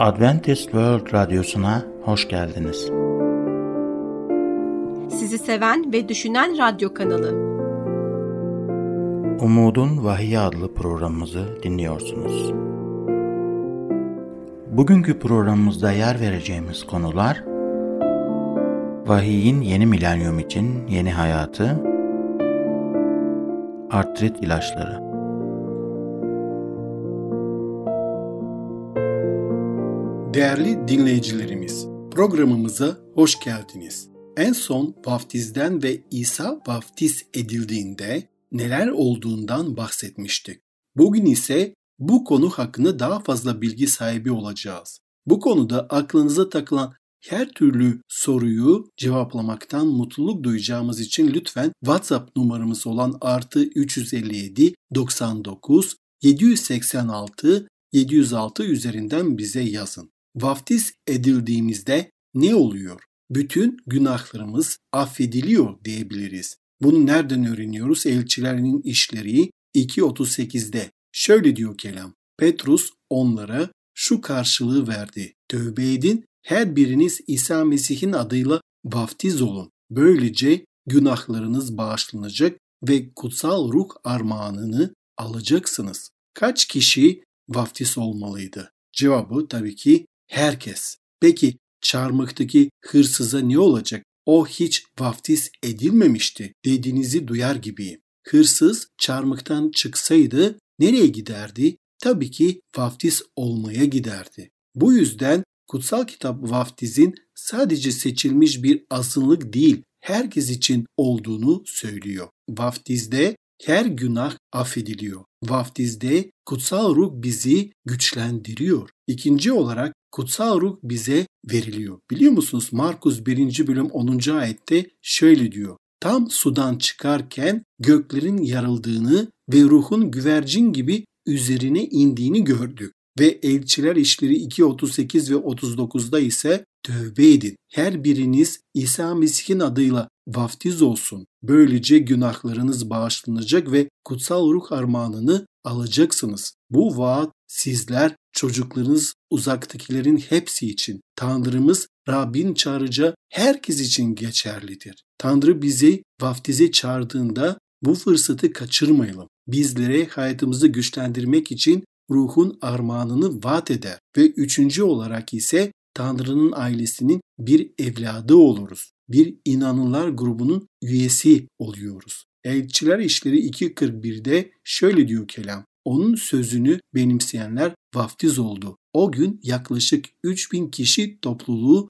Adventist World Radyosu'na hoş geldiniz. Sizi seven ve düşünen radyo kanalı. Umudun Vahiy adlı programımızı dinliyorsunuz. Bugünkü programımızda yer vereceğimiz konular: Vahiy'in yeni milenyum için yeni hayatı, artrit ilaçları. Değerli dinleyicilerimiz, programımıza hoş geldiniz. En son vaftizden ve İsa vaftiz edildiğinde neler olduğundan bahsetmiştik. Bugün ise bu konu hakkında daha fazla bilgi sahibi olacağız. Bu konuda aklınıza takılan her türlü soruyu cevaplamaktan mutluluk duyacağımız için lütfen WhatsApp numaramız olan +357 99 786 706 üzerinden bize yazın. Vaftiz edildiğimizde ne oluyor? Bütün günahlarımız affediliyor diyebiliriz. Bunu nereden öğreniyoruz? Elçilerin İşleri 2:38'de. Şöyle diyor kelam: Petrus onlara şu karşılığı verdi. Tövbe edin, her biriniz İsa Mesih'in adıyla vaftiz olun. Böylece günahlarınız bağışlanacak ve kutsal ruh armağanını alacaksınız. Kaç kişi vaftiz olmalıydı? Cevabı tabii ki herkes. Peki çarmıhtaki hırsıza ne olacak? O hiç vaftiz edilmemişti dediğinizi duyar gibiyim. Hırsız çarmıhtan çıksaydı nereye giderdi? Tabii ki vaftiz olmaya giderdi. Bu yüzden Kutsal Kitap vaftizin sadece seçilmiş bir azınlık değil, herkes için olduğunu söylüyor. Vaftizde her günah affediliyor. Vaftizde kutsal ruh bizi güçlendiriyor. İkinci olarak kutsal ruh bize veriliyor. Biliyor musunuz? Markus 1. bölüm 10. ayette şöyle diyor: Tam sudan çıkarken göklerin yarıldığını ve ruhun güvercin gibi üzerine indiğini gördük. Ve Elçiler İşleri 2:38 ve 39'da ise tövbe edin, her biriniz İsa Mesih'in adıyla vaftiz olsun. Böylece günahlarınız bağışlanacak ve kutsal ruh armağanını alacaksınız. Bu vaat sizler, çocuklarınız, uzaktakilerin hepsi için, Tanrımız Rabbin çağıracağı herkes için geçerlidir. Tanrı bizi vaftize çağırdığında bu fırsatı kaçırmayalım. Bizlere hayatımızı güçlendirmek için ruhun armağanını vaat eder ve üçüncü olarak ise Tanrı'nın ailesinin bir evladı oluruz. Bir inananlar grubunun üyesi oluyoruz. Elçiler İşleri 2:41'de şöyle diyor kelam: Onun sözünü benimseyenler vaftiz oldu. O gün yaklaşık 3000 kişi topluluğa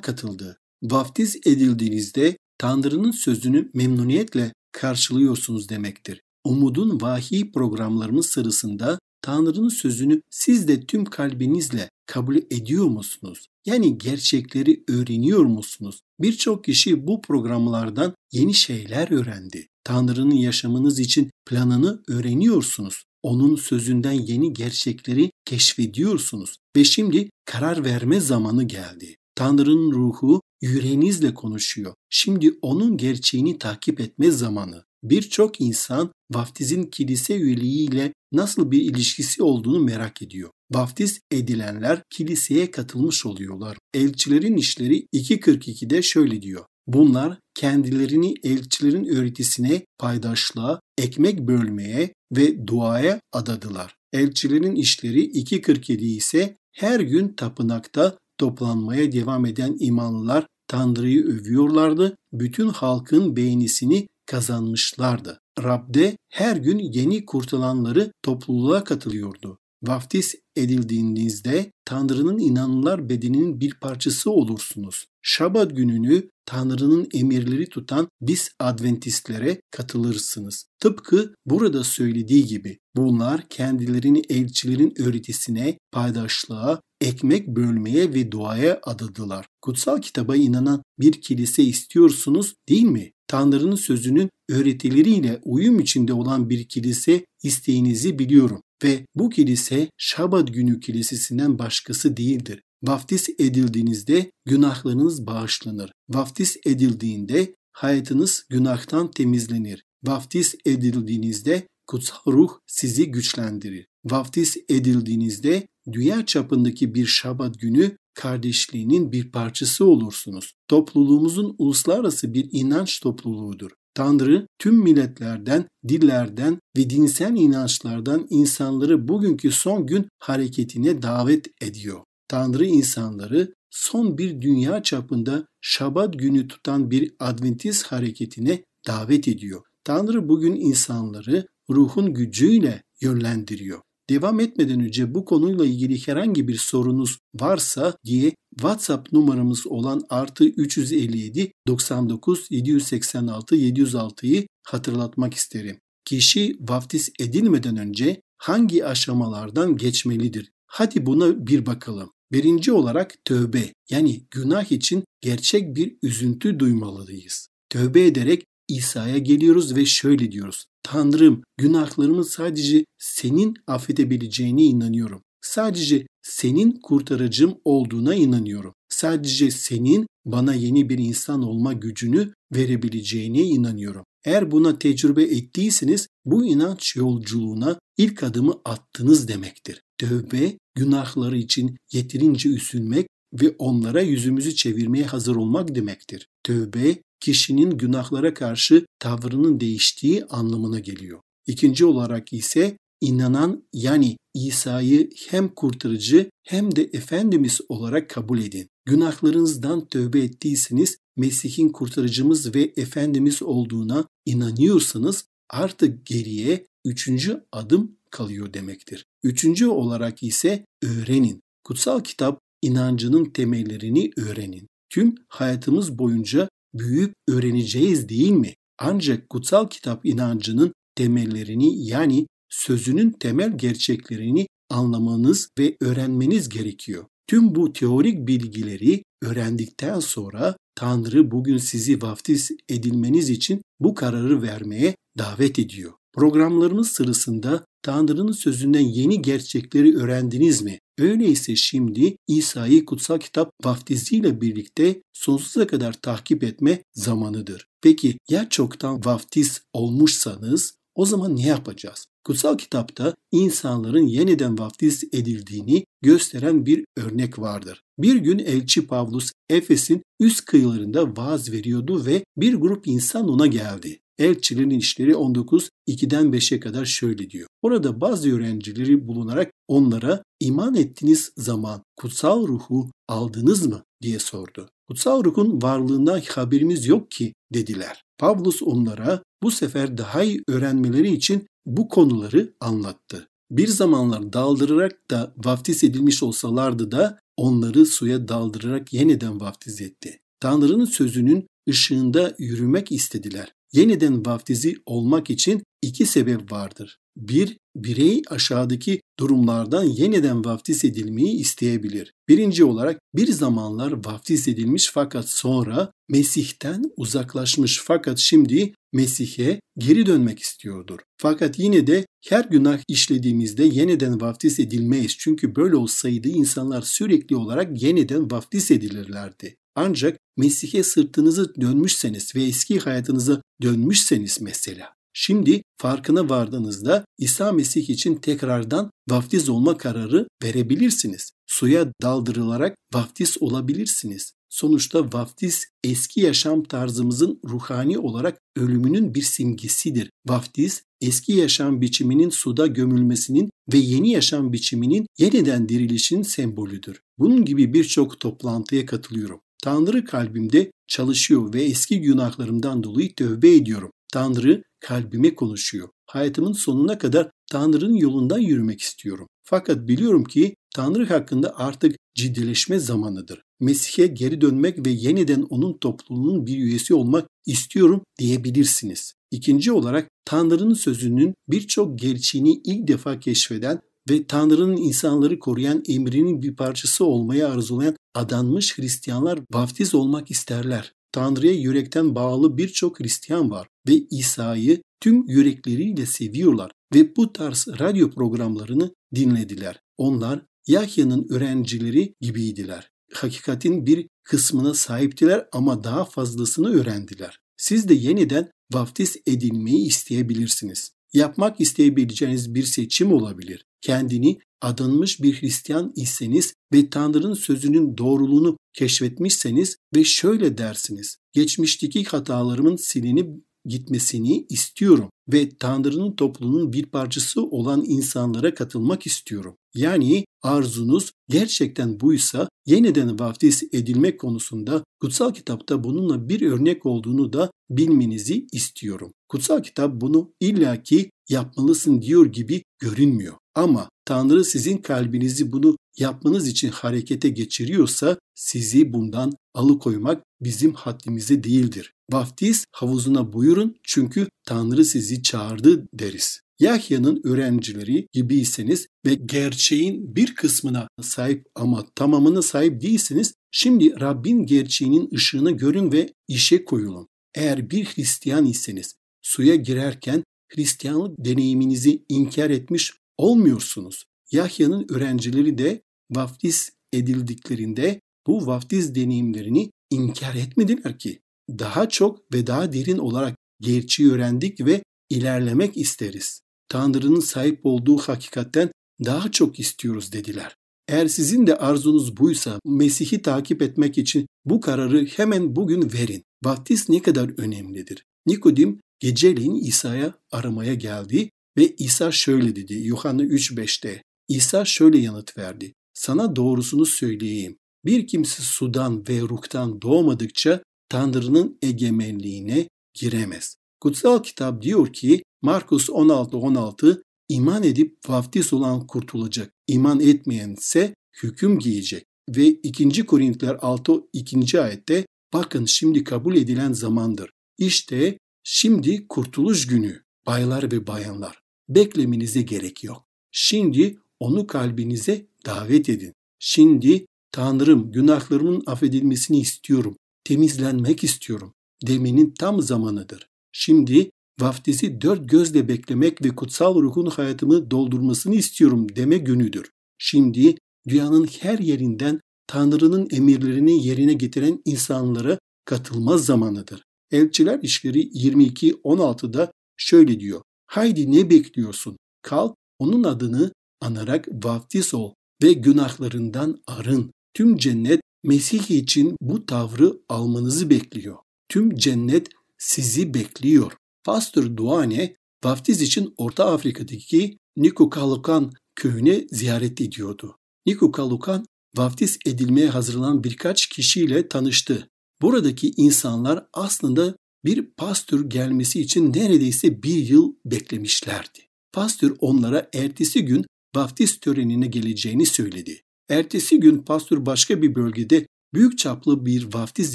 katıldı. Vaftiz edildiğinizde Tanrı'nın sözünü memnuniyetle karşılıyorsunuz demektir. Umudun Vahiy programlarımız sırasında Tanrı'nın sözünü siz de tüm kalbinizle kabul ediyor musunuz? Yani gerçekleri öğreniyor musunuz? Birçok kişi bu programlardan yeni şeyler öğrendi. Tanrı'nın yaşamınız için planını öğreniyorsunuz. Onun sözünden yeni gerçekleri keşfediyorsunuz. Ve şimdi karar verme zamanı geldi. Tanrı'nın ruhu yüreğinizle konuşuyor. Şimdi onun gerçeğini takip etme zamanı. Birçok insan vaftizin kilise üyeliğiyle nasıl bir ilişkisi olduğunu merak ediyor. Vaftiz edilenler kiliseye katılmış oluyorlar. Elçilerin İşleri 2:42'de şöyle diyor: Bunlar kendilerini elçilerin öğretisine, paydaşlığa, ekmek bölmeye ve duaya adadılar. Elçilerin İşleri 2:47 ise her gün tapınakta toplanmaya devam eden imanlılar Tanrı'yı övüyorlardı, bütün halkın beğenisini kazanmışlardı. Rab'de her gün yeni kurtulanları topluluğa katılıyordu. Vaftiz edildiğinizde Tanrı'nın inananlar bedeninin bir parçası olursunuz. Şabat gününü Tanrı'nın emirleri tutan biz Adventistlere katılırsınız. Tıpkı burada söylediği gibi bunlar kendilerini elçilerin öğretisine, paydaşlığa, ekmek bölmeye ve duaya adadılar. Kutsal kitaba inanan bir kilise istiyorsunuz değil mi? Tanrı'nın sözünün öğretileriyle uyum içinde olan bir kilise isteğinizi biliyorum. Ve bu kilise Şabat günü kilisesinden başkası değildir. Vaftiz edildiğinizde günahlarınız bağışlanır. Vaftiz edildiğinde hayatınız günahtan temizlenir. Vaftiz edildiğinizde kutsal ruh sizi güçlendirir. Vaftiz edildiğinizde dünya çapındaki bir Şabat günü kardeşliğinin bir parçası olursunuz. Topluluğumuzun uluslararası bir inanç topluluğudur. Tanrı tüm milletlerden, dillerden ve dinsel inançlardan insanları bugünkü son gün hareketine davet ediyor. Tanrı insanları son bir dünya çapında Şabat günü tutan bir Adventist hareketine davet ediyor. Tanrı bugün insanları ruhun gücüyle yönlendiriyor. Devam etmeden önce bu konuyla ilgili herhangi bir sorunuz varsa diye WhatsApp numaramız olan +357 99 786 706'yı hatırlatmak isterim. Kişi vaftiz edilmeden önce hangi aşamalardan geçmelidir? Hadi buna bir bakalım. 1. olarak tövbe, yani günah için gerçek bir üzüntü duymalıyız. Tövbe ederek İsa'ya geliyoruz ve şöyle diyoruz: Tanrım, günahlarımı sadece senin affedebileceğine inanıyorum. Sadece senin kurtarıcım olduğuna inanıyorum. Sadece senin bana yeni bir insan olma gücünü verebileceğine inanıyorum. Eğer buna tecrübe ettiyseniz bu inanç yolculuğuna ilk adımı attınız demektir. Tövbe, günahları için yeterince üzülmek ve onlara yüzümüzü çevirmeye hazır olmak demektir. Tövbe, kişinin günahlara karşı tavrının değiştiği anlamına geliyor. 2. olarak ise inanan, yani İsa'yı hem kurtarıcı hem de Efendimiz olarak kabul edin. Günahlarınızdan tövbe ettiyseniz, Mesih'in kurtarıcımız ve Efendimiz olduğuna inanıyorsanız artık geriye 3. adım kalıyor demektir. 3. olarak ise öğrenin. Kutsal Kitap inancının temellerini öğrenin. Tüm hayatımız boyunca büyüyüp öğreneceğiz, değil mi? Ancak Kutsal Kitap inancının temellerini, yani sözünün temel gerçeklerini anlamanız ve öğrenmeniz gerekiyor. Tüm bu teorik bilgileri öğrendikten sonra Tanrı bugün sizi vaftiz edilmeniz için bu kararı vermeye davet ediyor. Programlarımız sırasında Tanrı'nın sözünden yeni gerçekleri öğrendiniz mi? Öyleyse şimdi İsa'yı Kutsal Kitap vaftiziyle birlikte sonsuza kadar takip etme zamanıdır. Peki ya çoktan vaftiz olmuşsanız, o zaman ne yapacağız? Kutsal Kitap'ta insanların yeniden vaftiz edildiğini gösteren bir örnek vardır. Bir gün elçi Pavlus Efes'in üst kıyılarında vaaz veriyordu ve bir grup insan ona geldi. Elçilerin İşleri 19:2-5'e kadar şöyle diyor. Orada bazı öğrencileri bulunarak onlara iman ettiğiniz zaman kutsal ruhu aldınız mı diye sordu. Kutsal ruhun varlığından haberimiz yok ki dediler. Pavlus onlara bu sefer daha iyi öğrenmeleri için bu konuları anlattı. Bir zamanlar daldırarak da vaftiz edilmiş olsalardı da onları suya daldırarak yeniden vaftiz etti. Tanrı'nın sözünün ışığında yürümek istediler. Yeniden vaftizi olmak için 2 sebep vardır. 1. Birey aşağıdaki durumlardan yeniden vaftiz edilmeyi isteyebilir. 1. olarak bir zamanlar vaftiz edilmiş fakat sonra Mesih'ten uzaklaşmış fakat şimdi Mesih'e geri dönmek istiyordur. Fakat yine de her günah işlediğimizde yeniden vaftiz edilmeyiz. Çünkü böyle olsaydı insanlar sürekli olarak yeniden vaftiz edilirlerdi. Ancak Mesih'e sırtınızı dönmüşseniz ve eski hayatınıza dönmüşseniz mesela, şimdi farkına vardığınızda İsa Mesih için tekrardan vaftiz olma kararı verebilirsiniz. Suya daldırılarak vaftiz olabilirsiniz. Sonuçta vaftiz eski yaşam tarzımızın ruhani olarak ölümünün bir simgesidir. Vaftiz eski yaşam biçiminin suda gömülmesinin ve yeni yaşam biçiminin yeniden dirilişinin sembolüdür. Bunun gibi birçok toplantıya katılıyorum. Tanrı kalbimde çalışıyor ve eski günahlarımdan dolayı tövbe ediyorum. Tanrı kalbime konuşuyor. Hayatımın sonuna kadar Tanrı'nın yolundan yürümek istiyorum. Fakat biliyorum ki Tanrı hakkında artık ciddileşme zamanıdır. Mesih'e geri dönmek ve yeniden onun topluluğunun bir üyesi olmak istiyorum diyebilirsiniz. 2. olarak Tanrı'nın sözünün birçok gerçeğini ilk defa keşfeden ve Tanrı'nın insanları koruyan emrinin bir parçası olmayı arzulayan adanmış Hristiyanlar vaftiz olmak isterler. Tanrı'ya yürekten bağlı birçok Hristiyan var ve İsa'yı tüm yürekleriyle seviyorlar ve bu tarz radyo programlarını dinlediler. Onlar Yahya'nın öğrencileri gibiydiler. Hakikatin bir kısmına sahiptiler ama daha fazlasını öğrendiler. Siz de yeniden vaftiz edilmeyi isteyebilirsiniz. Yapmak isteyebileceğiniz bir seçim olabilir. Kendini adanmış bir Hristiyan iseniz ve Tanrı'nın sözünün doğruluğunu keşfetmişseniz ve şöyle dersiniz: geçmişteki hatalarımın silinip gitmesini istiyorum ve Tanrı'nın toplumunun bir parçası olan insanlara katılmak istiyorum. Yani arzunuz gerçekten buysa yeniden vaftiz edilmek konusunda Kutsal Kitap'ta bununla bir örnek olduğunu da bilmenizi istiyorum. Kutsal Kitap bunu illaki yapmalısın diyor gibi görünmüyor. Ama Tanrı sizin kalbinizi bunu yapmanız için harekete geçiriyorsa sizi bundan alıkoymak bizim haddimize değildir. Vaftiz havuzuna buyurun çünkü Tanrı sizi çağırdı deriz. Yahya'nın öğrencileri gibiyseniz ve gerçeğin bir kısmına sahip ama tamamına sahip değilseniz şimdi Rabbin gerçeğinin ışığını görün ve işe koyulun. Eğer bir Hristiyan iseniz suya girerken Hristiyanlık deneyiminizi inkar etmiş olmuyorsunuz. Yahya'nın öğrencileri de vaftiz edildiklerinde bu vaftiz deneyimlerini inkar etmediler ki. Daha çok ve daha derin olarak gerçeği öğrendik ve ilerlemek isteriz. Tanrı'nın sahip olduğu hakikatten daha çok istiyoruz dediler. Eğer sizin de arzunuz buysa Mesih'i takip etmek için bu kararı hemen bugün verin. Vaftiz ne kadar önemlidir? Nikodim geceleyin İsa'ya aramaya geldi ve İsa şöyle dedi Yuhanna 3:5'te. İsa şöyle yanıt verdi: sana doğrusunu söyleyeyim. Bir kimse sudan ve ruhtan doğmadıkça Tanrı'nın egemenliğine giremez. Kutsal Kitap diyor ki Markus 16:16 iman edip vaftiz olan kurtulacak. İman etmeyen ise hüküm giyecek. Ve 2. Korintliler 6:2. Ayette bakın şimdi kabul edilen zamandır. İşte şimdi kurtuluş günü. Baylar ve bayanlar, beklemenize gerek yok. Şimdi onu kalbinize davet edin. Şimdi Tanrım günahlarımın affedilmesini istiyorum. Temizlenmek istiyorum demenin tam zamanıdır. Şimdi vaftizi dört gözle beklemek ve kutsal ruhun hayatımı doldurmasını istiyorum deme günüdür. Şimdi dünyanın her yerinden Tanrı'nın emirlerini yerine getiren insanlara katılma zamanıdır. Elçiler İşleri 22:16'da şöyle diyor: haydi ne bekliyorsun? Kalk onun adını anarak vaftiz ol ve günahlarından arın. Tüm cennet Mesih için bu tavrı almanızı bekliyor. Tüm cennet sizi bekliyor. Pastor Duane vaftiz için Orta Afrika'daki Nikukalukan köyüne ziyaret ediyordu. Nikukalukan vaftiz edilmeye hazırlanan birkaç kişiyle tanıştı. Buradaki insanlar aslında bir pastör gelmesi için neredeyse bir yıl beklemişlerdi. Pastör onlara ertesi gün vaftiz törenine geleceğini söyledi. Ertesi gün pastör başka bir bölgede büyük çaplı bir vaftiz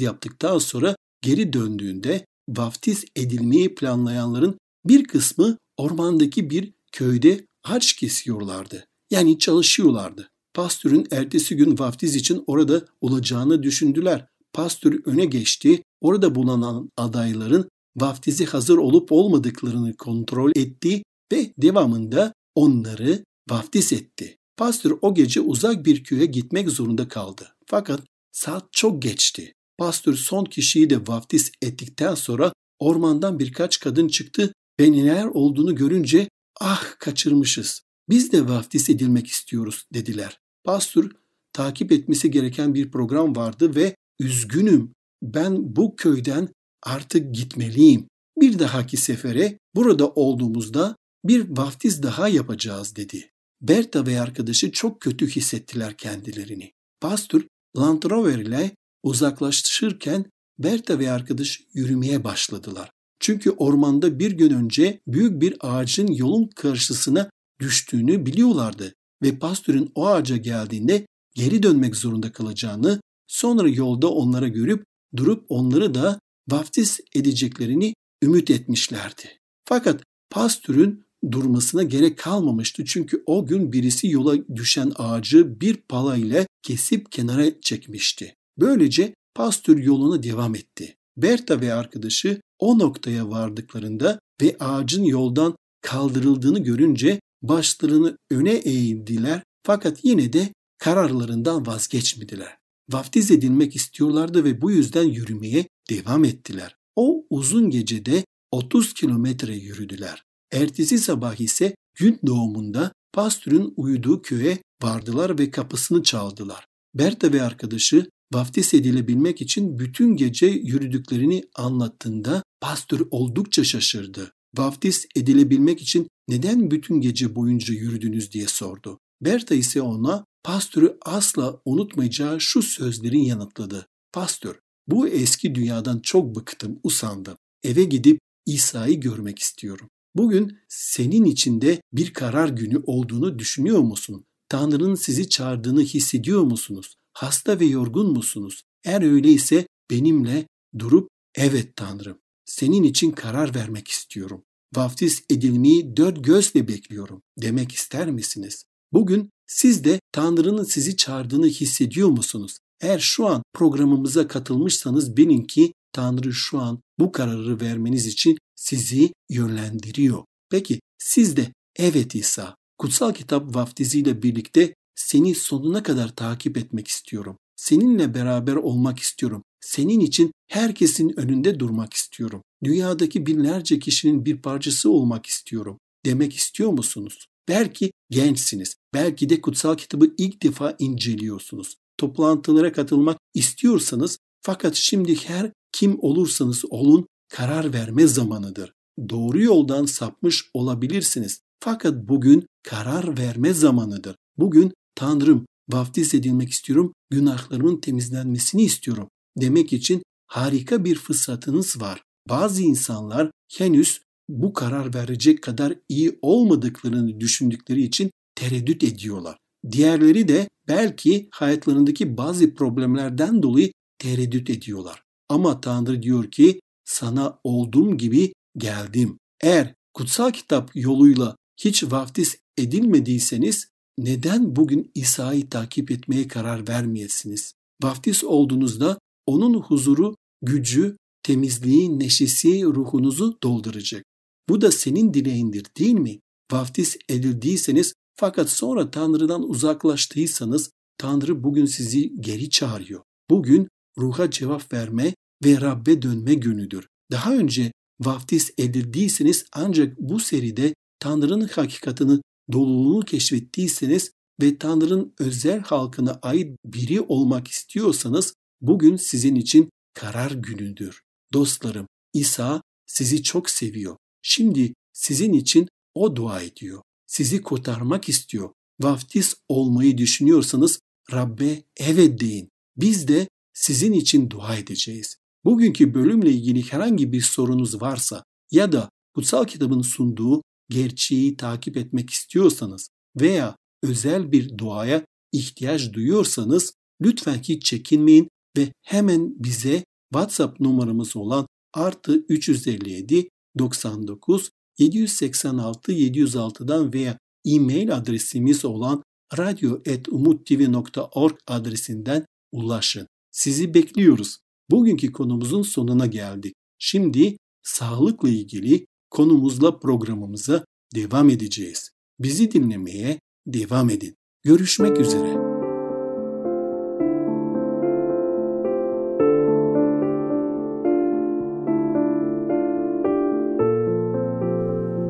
yaptıktan sonra geri döndüğünde vaftiz edilmeyi planlayanların bir kısmı ormandaki bir köyde haç kesiyorlardı. Yani çalışıyorlardı. Pastörün ertesi gün vaftiz için orada olacağını düşündüler. Pastör öne geçti. Orada bulunan adayların vaftizi hazır olup olmadıklarını kontrol etti ve devamında onları vaftiz etti. Pastör o gece uzak bir köye gitmek zorunda kaldı. Fakat saat çok geçti. Pastör son kişiyi de vaftiz ettikten sonra ormandan birkaç kadın çıktı ve neler olduğunu görünce "Ah, kaçırmışız. Biz de vaftiz edilmek istiyoruz." dediler. Pastör takip etmesi gereken bir program vardı ve "Üzgünüm. Ben bu köyden artık gitmeliyim. Bir dahaki sefere burada olduğumuzda bir vaftiz daha yapacağız." dedi. Bertha ve arkadaşı çok kötü hissettiler kendilerini. Pastör Land Rover ile uzaklaşırken Bertha ve arkadaşı yürümeye başladılar. Çünkü ormanda bir gün önce büyük bir ağacın yolun karşısına düştüğünü biliyorlardı ve pastörün o ağaca geldiğinde geri dönmek zorunda kalacağını, sonra yolda onlara görüp durup onları da vaftiz edeceklerini ümit etmişlerdi. Fakat pastörün durmasına gerek kalmamıştı çünkü o gün birisi yola düşen ağacı bir pala ile kesip kenara çekmişti. Böylece pastör yoluna devam etti. Bertha ve arkadaşı o noktaya vardıklarında ve ağacın yoldan kaldırıldığını görünce başlarını öne eğildiler fakat yine de kararlarından vazgeçmediler. Vaftiz edilmek istiyorlardı ve bu yüzden yürümeye devam ettiler. O uzun gecede 30 kilometre yürüdüler. Ertesi sabah ise gün doğumunda pastörün uyuduğu köye vardılar ve kapısını çaldılar. Bertha ve arkadaşı vaftiz edilebilmek için bütün gece yürüdüklerini anlattığında pastör oldukça şaşırdı. Vaftiz edilebilmek için neden bütün gece boyunca yürüdünüz diye sordu. Bertha ise ona pastörü asla unutmayacağı şu sözlerin yanıtladı. Pastör, bu eski dünyadan çok bıktım, usandım. Eve gidip İsa'yı görmek istiyorum. Bugün senin içinde bir karar günü olduğunu düşünüyor musun? Tanrı'nın sizi çağırdığını hissediyor musunuz? Hasta ve yorgun musunuz? Eğer öyleyse benimle durup evet Tanrım, senin için karar vermek istiyorum. Vaftiz edilmeyi dört gözle bekliyorum demek ister misiniz? Bugün siz de Tanrı'nın sizi çağırdığını hissediyor musunuz? Eğer şu an programımıza katılmışsanız bilin ki Tanrı şu an bu kararı vermeniz için sizi yönlendiriyor. Peki siz de evet İsa, Kutsal Kitap vaftiziyle birlikte seni sonuna kadar takip etmek istiyorum. Seninle beraber olmak istiyorum. Senin için herkesin önünde durmak istiyorum. Dünyadaki binlerce kişinin bir parçası olmak istiyorum demek istiyor musunuz? Belki gençsiniz. Belki de Kutsal Kitabı ilk defa inceliyorsunuz. Toplantılara katılmak istiyorsanız fakat şimdi her kim olursanız olun karar verme zamanıdır. Doğru yoldan sapmış olabilirsiniz. Fakat bugün karar verme zamanıdır. Bugün Tanrım vaftiz edilmek istiyorum, günahlarımın temizlenmesini istiyorum demek için harika bir fırsatınız var. Bazı insanlar henüz bu karar verecek kadar iyi olmadıklarını düşündükleri için tereddüt ediyorlar. Diğerleri de belki hayatlarındaki bazı problemlerden dolayı tereddüt ediyorlar. Ama Tanrı diyor ki sana olduğum gibi geldim. Eğer Kutsal Kitap yoluyla hiç vaftiz edilmediyseniz neden bugün İsa'yı takip etmeye karar vermeyesiniz? Vaftiz olduğunuzda onun huzuru, gücü, temizliği, neşesi ruhunuzu dolduracak. Bu da senin dileğindir değil mi? Vaftiz edildiyseniz fakat sonra Tanrı'dan uzaklaştıysanız Tanrı bugün sizi geri çağırıyor. Bugün ruha cevap verme ve Rab'be dönme günüdür. Daha önce vaftiz edildiyseniz ancak bu seride Tanrı'nın hakikatini, doluluğunu keşfettiyseniz ve Tanrı'nın özel halkına ait biri olmak istiyorsanız bugün sizin için karar günüdür. Dostlarım, İsa sizi çok seviyor. Şimdi sizin için o dua ediyor. Sizi kurtarmak istiyor. Vaftiz olmayı düşünüyorsanız Rab'be evet deyin. Biz de sizin için dua edeceğiz. Bugünkü bölümle ilgili herhangi bir sorunuz varsa ya da Kutsal Kitabın sunduğu gerçeği takip etmek istiyorsanız veya özel bir duaya ihtiyaç duyuyorsanız lütfen hiç çekinmeyin ve hemen bize WhatsApp numaramız olan +357 99 786 706'dan veya e-mail adresimiz olan radyo@umuttv.org adresinden ulaşın. Sizi bekliyoruz. Bugünkü konumuzun sonuna geldik. Şimdi sağlıkla ilgili konumuzla programımıza devam edeceğiz. Bizi dinlemeye devam edin. Görüşmek üzere.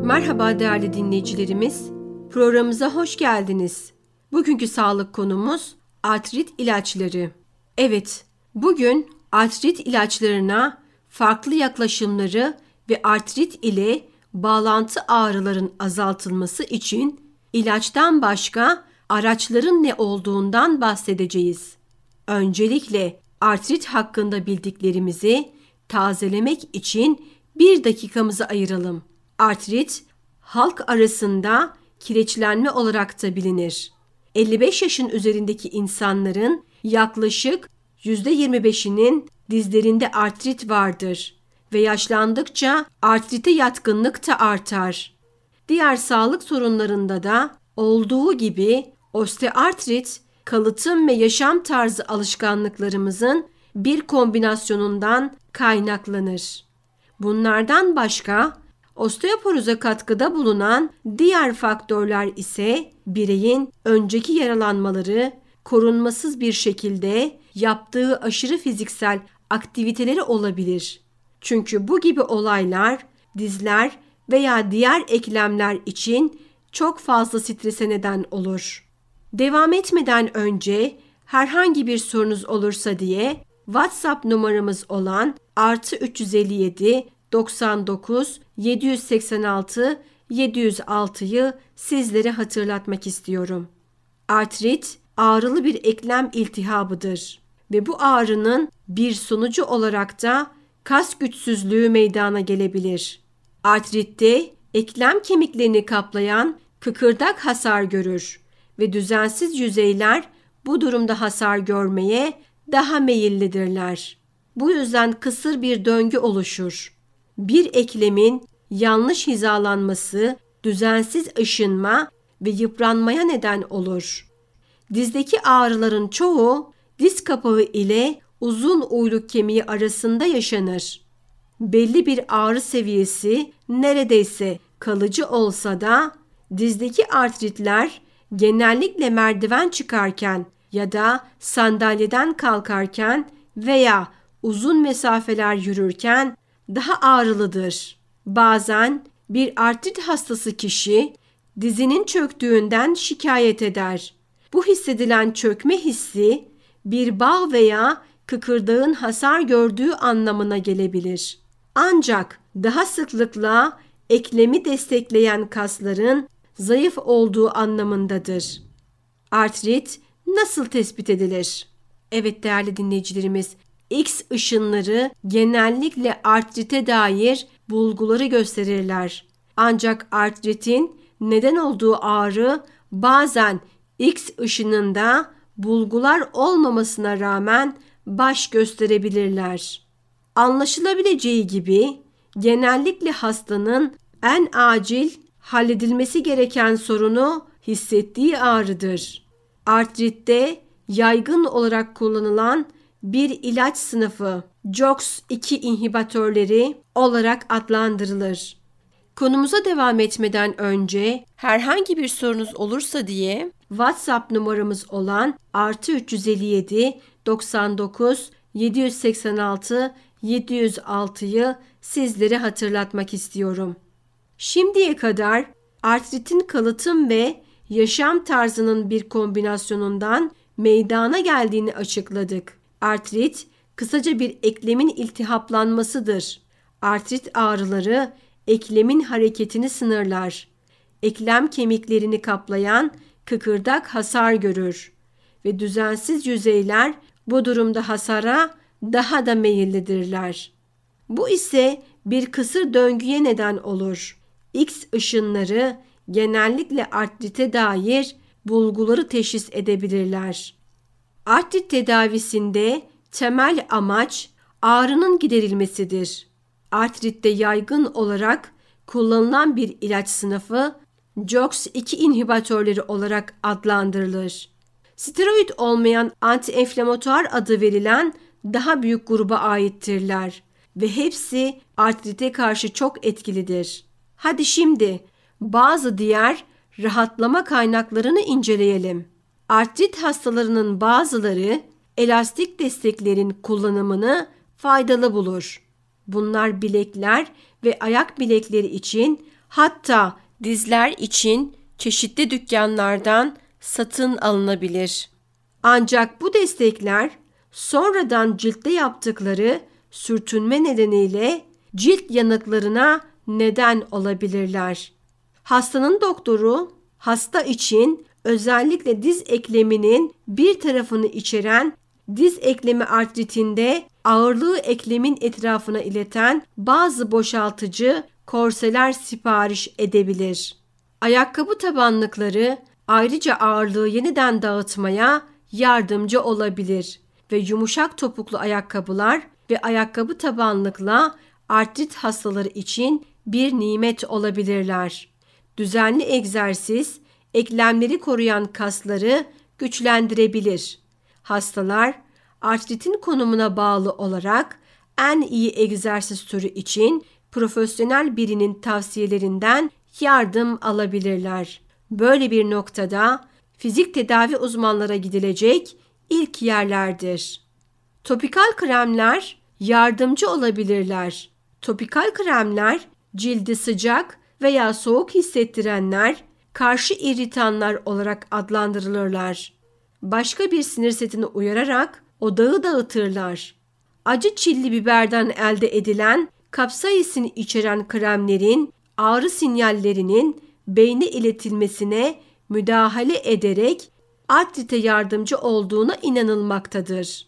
Merhaba değerli dinleyicilerimiz. Programımıza hoş geldiniz. Bugünkü sağlık konumuz artrit ilaçları. Evet, bugün artrit ilaçlarına farklı yaklaşımları ve artrit ile bağlantı ağrıların azaltılması için ilaçtan başka araçların ne olduğundan bahsedeceğiz. Öncelikle artrit hakkında bildiklerimizi tazelemek için bir dakikamızı ayıralım. Artrit, halk arasında kireçlenme olarak da bilinir. 55 yaşın üzerindeki insanların yaklaşık %25'inin dizlerinde artrit vardır ve yaşlandıkça artrite yatkınlık da artar. Diğer sağlık sorunlarında da olduğu gibi osteoartrit, kalıtım ve yaşam tarzı alışkanlıklarımızın bir kombinasyonundan kaynaklanır. Bunlardan başka osteoporoza katkıda bulunan diğer faktörler ise bireyin önceki yaralanmaları, korunmasız bir şekilde yaptığı aşırı fiziksel aktiviteleri olabilir. Çünkü bu gibi olaylar dizler veya diğer eklemler için çok fazla strese neden olur. Devam etmeden önce herhangi bir sorunuz olursa diye WhatsApp numaramız olan +357 99 786 706'yı sizlere hatırlatmak istiyorum. Artrit ağrılı bir eklem iltihabıdır ve bu ağrının bir sonucu olarak da kas güçsüzlüğü meydana gelebilir. Artritte eklem kemiklerini kaplayan kıkırdak hasar görür ve düzensiz yüzeyler bu durumda hasar görmeye daha meyillidirler. Bu yüzden kısır bir döngü oluşur. Bir eklemin yanlış hizalanması, düzensiz aşınma ve yıpranmaya neden olur. Dizdeki ağrıların çoğu diz kapağı ile uzun uyluk kemiği arasında yaşanır. Belli bir ağrı seviyesi neredeyse kalıcı olsa da dizdeki artritler genellikle merdiven çıkarken ya da sandalyeden kalkarken veya uzun mesafeler yürürken daha ağrılıdır. Bazen bir artrit hastası kişi dizinin çöktüğünden şikayet eder. Bu hissedilen çökme hissi bir bağ veya kıkırdağın hasar gördüğü anlamına gelebilir. Ancak daha sıklıkla eklemi destekleyen kasların zayıf olduğu anlamındadır. Artrit nasıl tespit edilir? Evet değerli dinleyicilerimiz, X ışınları genellikle artrite dair bulguları gösterirler. Ancak artritin neden olduğu ağrı bazen X ışınında bulgular olmamasına rağmen baş gösterebilirler. Anlaşılabileceği gibi genellikle hastanın en acil halledilmesi gereken sorunu hissettiği ağrıdır. Artritte yaygın olarak kullanılan bir ilaç sınıfı COX-2 inhibitörleri olarak adlandırılır. Konumuza devam etmeden önce herhangi bir sorunuz olursa diye WhatsApp numaramız olan +357 99 786 706'yı sizlere hatırlatmak istiyorum. Şimdiye kadar artritin kalıtım ve yaşam tarzının bir kombinasyonundan meydana geldiğini açıkladık. Artrit, kısaca bir eklemin iltihaplanmasıdır. Artrit ağrıları eklemin hareketini sınırlar. Eklem kemiklerini kaplayan kıkırdak hasar görür ve düzensiz yüzeyler bu durumda hasara daha da meyillidirler. Bu ise bir kısır döngüye neden olur. X ışınları genellikle artrite dair bulguları teşhis edebilirler. Artrit tedavisinde temel amaç ağrının giderilmesidir. Artritte yaygın olarak kullanılan bir ilaç sınıfı COX-2 inhibitörleri olarak adlandırılır. Steroid olmayan antiinflamatuar adı verilen daha büyük gruba aittirler ve hepsi artrite karşı çok etkilidir. Hadi şimdi bazı diğer rahatlama kaynaklarını inceleyelim. Artrit hastalarının bazıları elastik desteklerin kullanımını faydalı bulur. Bunlar bilekler ve ayak bilekleri için, hatta dizler için çeşitli dükkanlardan satın alınabilir. Ancak bu destekler sonradan ciltte yaptıkları sürtünme nedeniyle cilt yanıklarına neden olabilirler. Hastanın doktoru hasta için özellikle diz ekleminin bir tarafını içeren diz eklemi artritinde ağırlığı eklemin etrafına ileten bazı boşaltıcı korseler sipariş edebilir. Ayakkabı tabanlıkları ayrıca ağırlığı yeniden dağıtmaya yardımcı olabilir ve yumuşak topuklu ayakkabılar ve ayakkabı tabanlıkla artrit hastaları için bir nimet olabilirler. Düzenli egzersiz, eklemleri koruyan kasları güçlendirebilir. Hastalar, artritin konumuna bağlı olarak en iyi egzersiz türü için profesyonel birinin tavsiyelerinden yardım alabilirler. Böyle bir noktada fizik tedavi uzmanlara gidilecek ilk yerlerdir. Topikal kremler yardımcı olabilirler. Topikal kremler cildi sıcak veya soğuk hissettirenler karşı irritanlar olarak adlandırılırlar. Başka bir sinir setini uyararak odağı dağıtırlar. Acı çilli biberden elde edilen kapsaisin içeren kremlerin ağrı sinyallerinin beyne iletilmesine müdahale ederek artrite yardımcı olduğuna inanılmaktadır.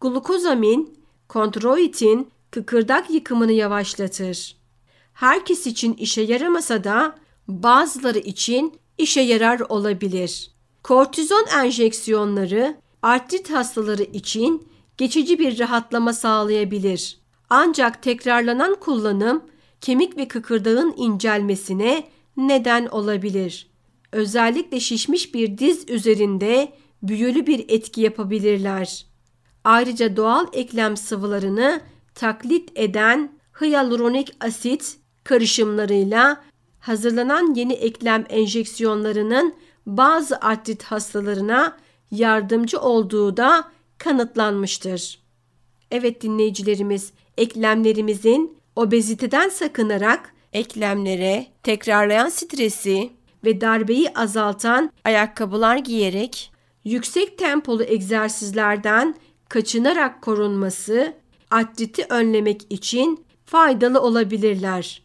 Glukozamin, kontroitin kıkırdak yıkımını yavaşlatır. Herkes için işe yaramasa da bazıları için işe yarar olabilir. Kortizon enjeksiyonları artrit hastaları için geçici bir rahatlama sağlayabilir. Ancak tekrarlanan kullanım kemik ve kıkırdağın incelmesine neden olabilir. Özellikle şişmiş bir diz üzerinde büyülü bir etki yapabilirler. Ayrıca doğal eklem sıvılarını taklit eden hyaluronik asit karışımlarıyla hazırlanan yeni eklem enjeksiyonlarının bazı artrit hastalarına yardımcı olduğu da kanıtlanmıştır. Evet dinleyicilerimiz, eklemlerimizin obeziteden sakınarak eklemlere tekrarlayan stresi ve darbeyi azaltan ayakkabılar giyerek yüksek tempolu egzersizlerden kaçınarak korunması artriti önlemek için faydalı olabilirler.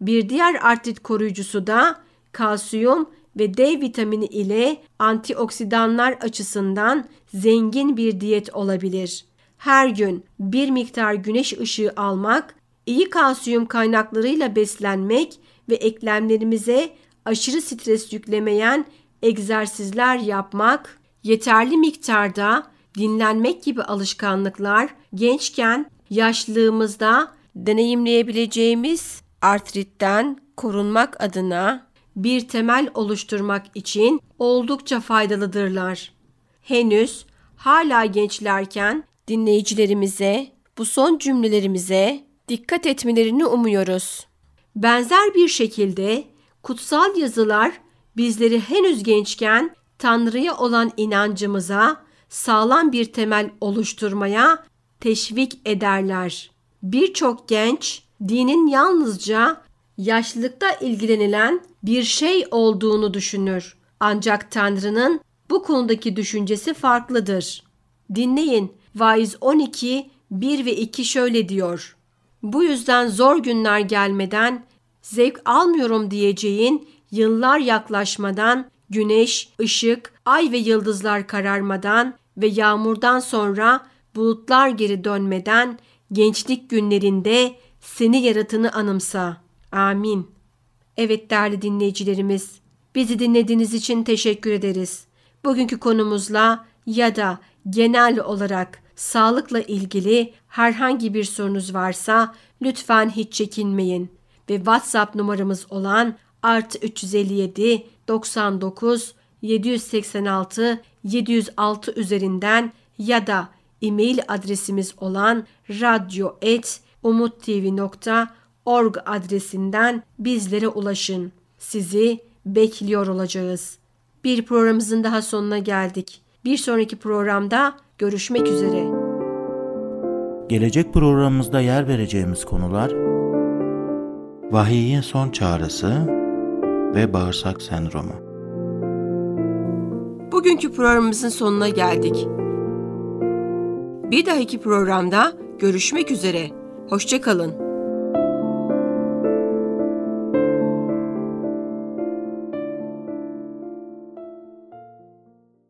Bir diğer artrit koruyucusu da kalsiyum ve D vitamini ile antioksidanlar açısından zengin bir diyet olabilir. Her gün bir miktar güneş ışığı almak, iyi kalsiyum kaynaklarıyla beslenmek ve eklemlerimize aşırı stres yüklemeyen egzersizler yapmak, yeterli miktarda dinlenmek gibi alışkanlıklar gençken yaşlılığımızda deneyimleyebileceğimiz artritten korunmak adına bir temel oluşturmak için oldukça faydalıdırlar. Henüz hala gençlerken dinleyicilerimize bu son cümlelerimize dikkat etmelerini umuyoruz. Benzer bir şekilde kutsal yazılar bizleri henüz gençken Tanrı'ya olan inancımıza sağlam bir temel oluşturmaya teşvik ederler. Birçok genç dinin yalnızca yaşlılıkta ilgilenilen bir şey olduğunu düşünür. Ancak Tanrı'nın bu konudaki düşüncesi farklıdır. Dinleyin, Vaiz 12, 1 ve 2 şöyle diyor. Bu yüzden zor günler gelmeden, zevk almıyorum diyeceğin yıllar yaklaşmadan, güneş, ışık, ay ve yıldızlar kararmadan ve yağmurdan sonra bulutlar geri dönmeden gençlik günlerinde seni yaratanı anımsa. Amin. Evet değerli dinleyicilerimiz, bizi dinlediğiniz için teşekkür ederiz. Bugünkü konumuzla ya da genel olarak sağlıkla ilgili herhangi bir sorunuz varsa lütfen hiç çekinmeyin. Ve WhatsApp numaramız olan +357 99 786 706 üzerinden ya da e-mail adresimiz olan radyo@umuttv.org adresinden bizlere ulaşın. Sizi bekliyor olacağız. Bir programımızın daha sonuna geldik. Bir sonraki programda görüşmek üzere. Gelecek programımızda yer vereceğimiz konular: Vahiy'in son çağrısı ve bağırsak sendromu. Bugünkü programımızın sonuna geldik. Bir dahaki programda görüşmek üzere. Hoşça kalın.